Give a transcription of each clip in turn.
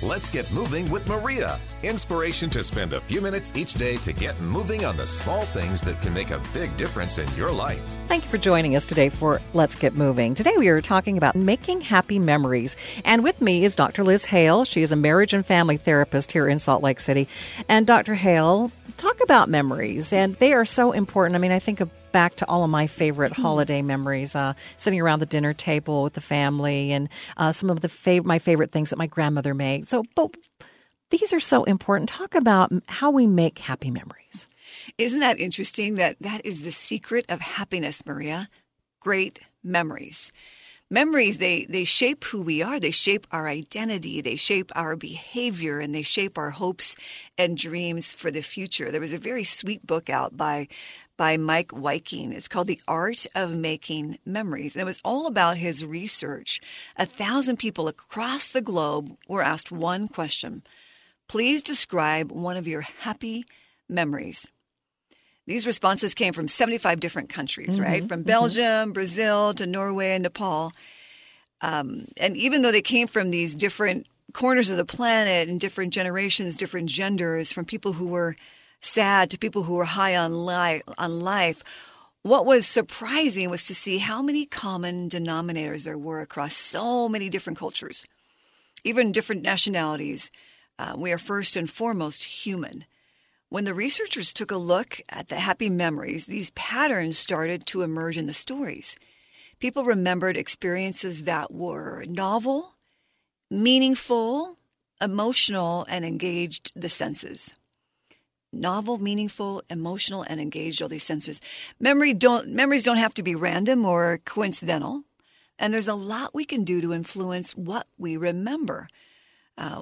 Let's Get Moving with Maria. Inspiration to spend a few minutes each day to get moving on the small things that can make a big difference in your life. Thank you for joining us today for Let's Get Moving. Today we are talking about making happy memories. And with me is Dr. Liz Hale. She is a marriage and family therapist here in Salt Lake City. And Dr. Hale, talk about memories. And they are so important. I mean, I think of back to all of my favorite holiday memories, sitting around the dinner table with the family and some of the my favorite things that my grandmother made. So, but these are so important. Talk about how we make happy memories. Isn't that interesting that is the secret of happiness, Maria? Great memories. Memories, they shape who we are. They shape our identity. They shape our behavior, and they shape our hopes and dreams for the future. There was a very sweet book out by Mike Wyking. It's called The Art of Making Memories. And it was all about his research. 1,000 people across the globe were asked one question. Please describe one of your happy memories. These responses came from 75 different countries, right? From Belgium, Brazil, to Norway and Nepal. And even though they came from these different corners of the planet and different generations, different genders, from people who were sad to people who were high on life, what was surprising was to see how many common denominators there were across so many different cultures, even different nationalities. We are first and foremost human. When the researchers took a look at the happy memories, these patterns started to emerge in the stories. People remembered experiences that were novel, meaningful, emotional, and engaged the senses. Novel, meaningful, emotional, and engaged all these senses. Memories don't have to be random or coincidental, and there's a lot we can do to influence what we remember.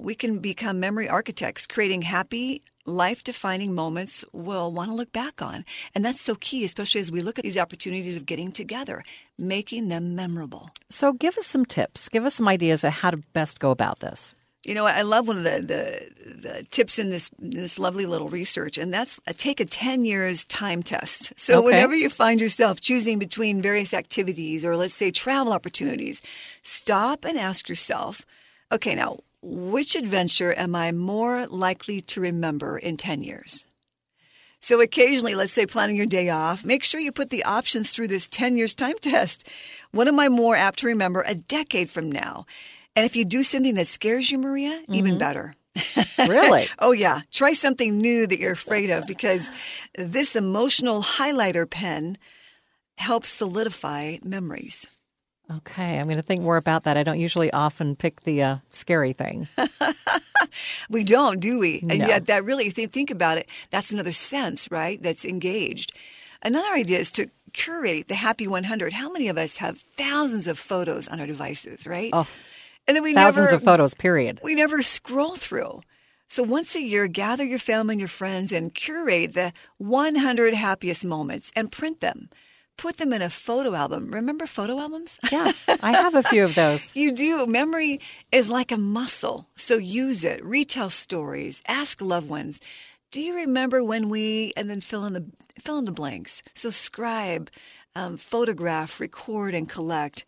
We can become memory architects, creating happy, life-defining moments we'll want to look back on. And that's so key, especially as we look at these opportunities of getting together, making them memorable. So give us some tips. Give us some ideas of how to best go about this. You know, I love one of the tips in this lovely little research, and that's take a 10 years time test. So whenever you find yourself choosing between various activities or, let's say, travel opportunities, stop and ask yourself, okay, now, which adventure am I more likely to remember in 10 years? So occasionally, let's say planning your day off, make sure you put the options through this 10 years time test. What am I more apt to remember a decade from now? And if you do something that scares you, Maria, even better. Really? Oh, yeah. Try something new that you're afraid of, because this emotional highlighter pen helps solidify memories. Okay. I'm going to think more about that. I don't usually often pick the scary thing. We don't, do we? No. And yet that really, think about it, that's another sense, right, that's engaged. Another idea is to curate the Happy 100. How many of us have thousands of photos on our devices, right? Oh. And then thousands of photos, period. We never scroll through. So once a year, gather your family and your friends and curate the 100 happiest moments and print them. Put them in a photo album. Remember photo albums? Yeah, I have a few of those. You do. Memory is like a muscle, so use it. Retell stories. Ask loved ones, do you remember when we, and then fill in the blanks. So scribe, photograph, record, and collect.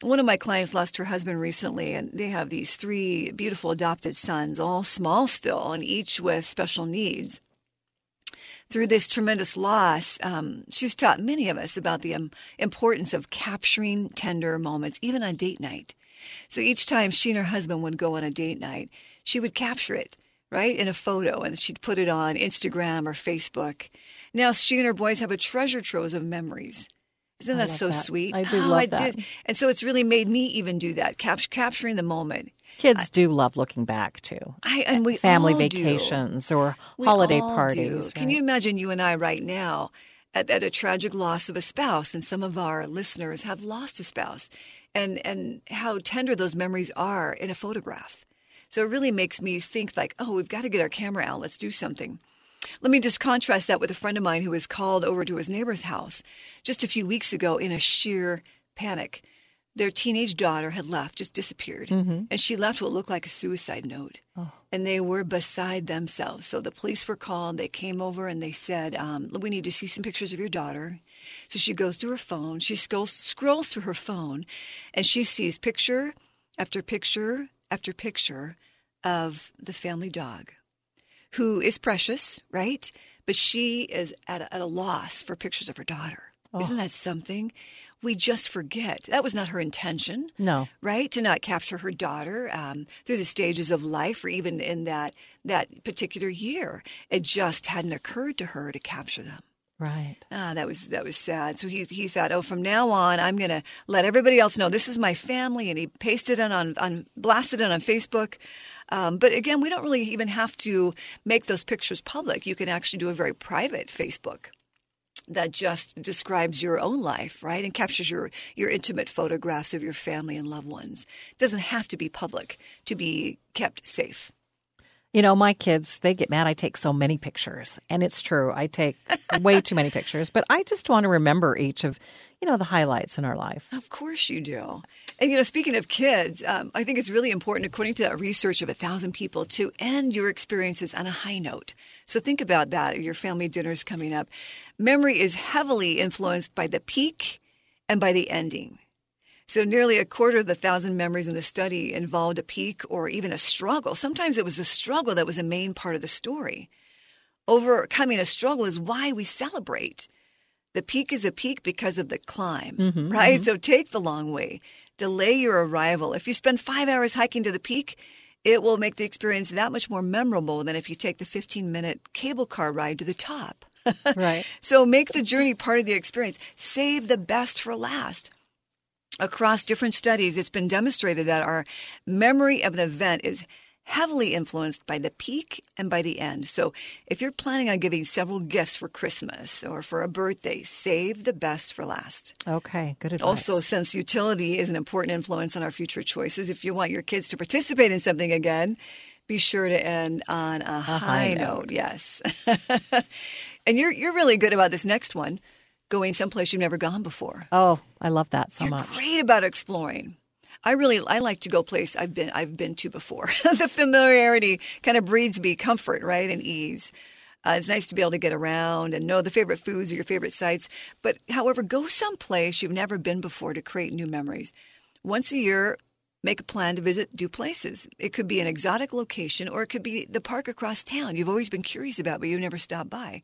One of my clients lost her husband recently, and they have these 3 beautiful adopted sons, all small still, and each with special needs. Through this tremendous loss, she's taught many of us about the importance of capturing tender moments, even on date night. So each time she and her husband would go on a date night, she would capture it, right, in a photo, and she'd put it on Instagram or Facebook. Now she and her boys have a treasure trove of memories. Isn't that so sweet? I do love that. And so it's really made me even do that, capturing the moment. Kids do love looking back, too. And we family vacations or holiday parties. Right? Can you imagine you and I right now at a tragic loss of a spouse, and some of our listeners have lost a spouse, and how tender those memories are in a photograph. So it really makes me think like, oh, we've got to get our camera out. Let's do something. Let me just contrast that with a friend of mine who was called over to his neighbor's house just a few weeks ago in a sheer panic. Their teenage daughter had left, just disappeared, and she left what looked like a suicide note, and they were beside themselves. So the police were called. They came over, and they said, we need to see some pictures of your daughter. So she goes to her phone. She scrolls through her phone, and she sees picture after picture after picture of the family dog, who is precious, right? But she is at a loss for pictures of her daughter. Oh. Isn't that something? We just forget. That was not her intention. No. Right? To not capture her daughter through the stages of life or even in that particular year. It just hadn't occurred to her to capture them. Right. Ah, that was sad. So he thought, from now on, I'm going to let everybody else know this is my family. And he pasted it on blasted it on Facebook. But again, we don't really even have to make those pictures public. You can actually do a very private Facebook that just describes your own life, right, and captures your intimate photographs of your family and loved ones. It doesn't have to be public to be kept safe. You know, my kids, they get mad I take so many pictures, and it's true. I take way too many pictures, but I just want to remember each of, the highlights in our life. Of course you do. And, speaking of kids, I think it's really important, according to that research of 1,000 people, to end your experiences on a high note. So think about that. Your family dinner's coming up. Memory is heavily influenced by the peak and by the ending. So nearly a quarter of the 1,000 memories in the study involved a peak or even a struggle. Sometimes it was the struggle that was a main part of the story. Overcoming a struggle is why we celebrate. The peak is a peak because of the climb, right? So take the long way. Delay your arrival. If you spend 5 hours hiking to the peak, it will make the experience that much more memorable than if you take the 15-minute cable car ride to the top. Right. So make the journey part of the experience. Save the best for last. Across different studies, it's been demonstrated that our memory of an event is heavily influenced by the peak and by the end. So if you're planning on giving several gifts for Christmas or for a birthday, save the best for last. Okay, good advice. Also, since utility is an important influence on our future choices, if you want your kids to participate in something again, be sure to end on a high note. Yes. And you're really good about this next one. Going someplace you've never gone before. Oh, I love that so much. You're great about exploring. I like to go place I've been to before. The familiarity kind of breeds me comfort, right, and ease. It's nice to be able to get around and know the favorite foods or your favorite sites. But, however, go someplace you've never been before to create new memories. Once a year, make a plan to visit new places. It could be an exotic location or it could be the park across town you've always been curious about but you've never stopped by.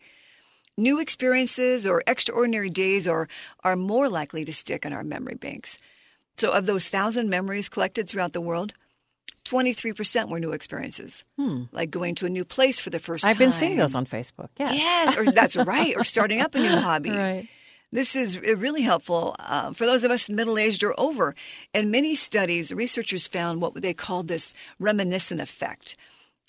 New experiences or extraordinary days are more likely to stick in our memory banks. So of those 1,000 memories collected throughout the world, 23% were new experiences, like going to a new place for the first time. I've been seeing those on Facebook. Yes, or that's right, or starting up a new hobby. Right. This is really helpful for those of us middle-aged or over. In many studies, researchers found what they called this reminiscent effect.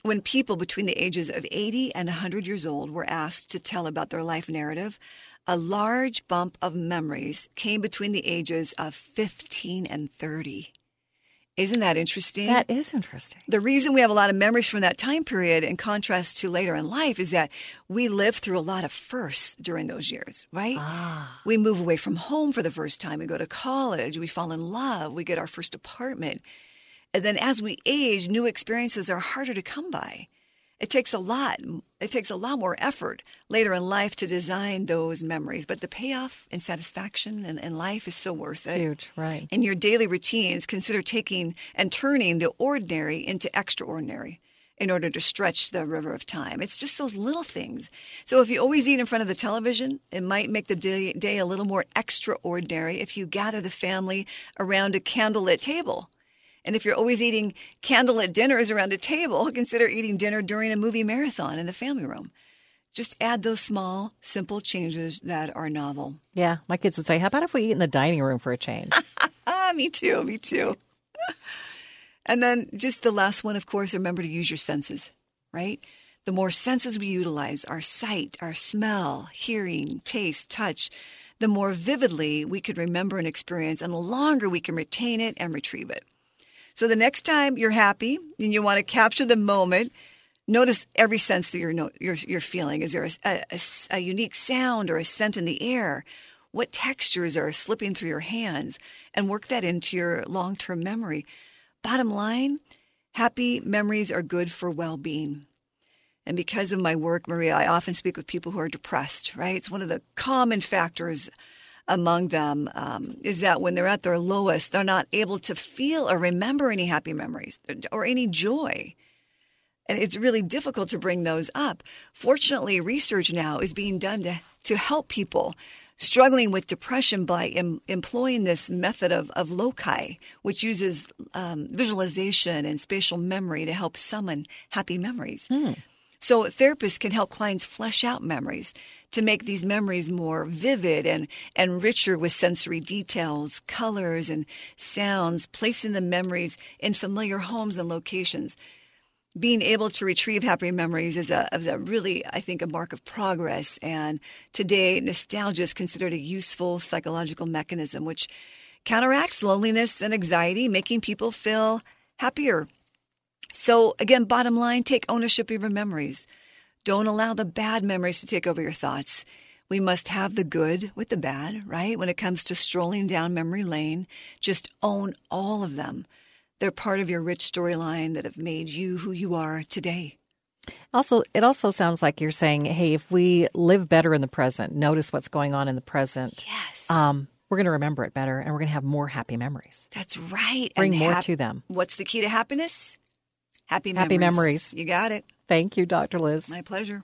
When people between the ages of 80 and 100 years old were asked to tell about their life narrative, a large bump of memories came between the ages of 15 and 30. Isn't that interesting? That is interesting. The reason we have a lot of memories from that time period in contrast to later in life is that we lived through a lot of firsts during those years, right? Ah. We move away from home for the first time. We go to college. We fall in love. We get our first apartment. And then as we age, new experiences are harder to come by. It takes a lot more effort later in life to design those memories. But the payoff and satisfaction in life is so worth it. Huge, right. In your daily routines, consider taking and turning the ordinary into extraordinary in order to stretch the river of time. It's just those little things. So if you always eat in front of the television, it might make the day a little more extraordinary if you gather the family around a candlelit table. And if you're always eating candlelit dinners around a table, consider eating dinner during a movie marathon in the family room. Just add those small, simple changes that are novel. Yeah, my kids would say, how about if we eat in the dining room for a change? Me too. And then just the last one, of course, remember to use your senses, right? The more senses we utilize, our sight, our smell, hearing, taste, touch, the more vividly we could remember an experience and the longer we can retain it and retrieve it. So the next time you're happy and you want to capture the moment, notice every sense that you're feeling. Is there a unique sound or a scent in the air? What textures are slipping through your hands? And work that into your long-term memory. Bottom line, happy memories are good for well-being. And because of my work, Maria, I often speak with people who are depressed, right? It's one of the common factors among them is that when they're at their lowest, they're not able to feel or remember any happy memories or any joy. And it's really difficult to bring those up. Fortunately, research now is being done to help people struggling with depression by employing this method of loci, which uses visualization and spatial memory to help summon happy memories. Mm. So therapists can help clients flesh out memories to make these memories more vivid and richer with sensory details, colors, and sounds, placing the memories in familiar homes and locations. Being able to retrieve happy memories is a really, I think, a mark of progress. And today, nostalgia is considered a useful psychological mechanism, which counteracts loneliness and anxiety, making people feel happier. So again, bottom line, take ownership of your memories. Don't allow the bad memories to take over your thoughts. We must have the good with the bad, right? When it comes to strolling down memory lane, just own all of them. They're part of your rich storyline that have made you who you are today. Also, it also sounds like you're saying, hey, if we live better in the present, notice what's going on in the present. Yes. We're going to remember it better and we're going to have more happy memories. That's right. Bring more to them. What's the key to happiness? Happy memories. Happy memories. You got it. Thank you, Dr. Liz. My pleasure.